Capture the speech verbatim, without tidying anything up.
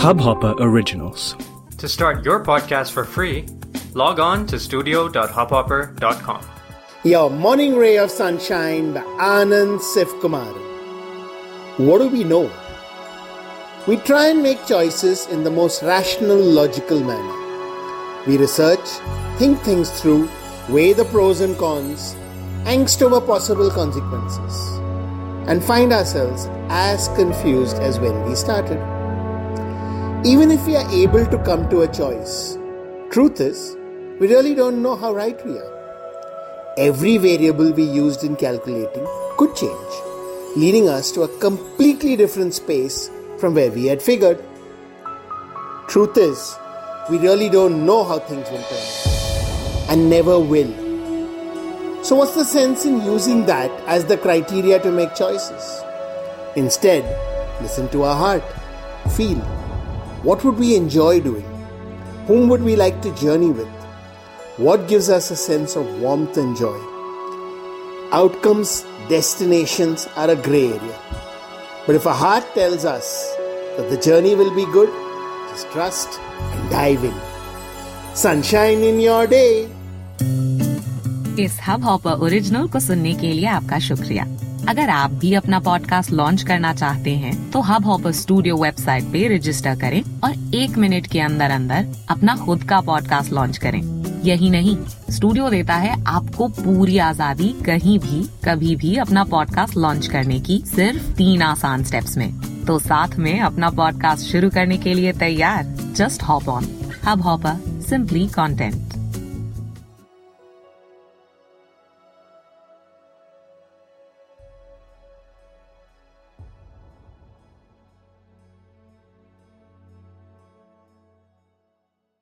Hubhopper Originals. To start your podcast for free, log on to studio dot hubhopper dot com. Your morning ray of sunshine by Anand Sivkumar. What do we know? We try and make choices in the most rational, logical manner. We research, think things through, weigh the pros and cons, angst over possible consequences, and find ourselves as confused as when we started. Even if we are able to come to a choice, truth is, we really don't know how right we are. Every variable we used in calculating could change, leading us to a completely different space from where we had figured. Truth is, we really don't know how things will turn out, and never will. So what's the sense in using that as the criteria to make choices? Instead, listen to our heart, feel. What would we enjoy doing? Whom would we like to journey with? What gives us a sense of warmth and joy? Outcomes, destinations are a grey area. But if our heart tells us that the journey will be good, just trust and dive in. Sunshine in your day! इस hub hopper original को सुनने के लिए आपका शुक्रिया। अगर आप भी अपना पॉडकास्ट लॉन्च करना चाहते हैं, तो हब हॉपर स्टूडियो वेबसाइट पे रजिस्टर करें और एक मिनट के अंदर अंदर अपना खुद का पॉडकास्ट लॉन्च करें। यही नहीं, स्टूडियो देता है आपको पूरी आजादी कहीं भी कभी भी अपना पॉडकास्ट लॉन्च करने की सिर्फ तीन आसान स्टेप्स में। तो साथ में अपना पॉडकास्ट शुरू करने के लिए तैयार, just hop on hub hopper, simply content.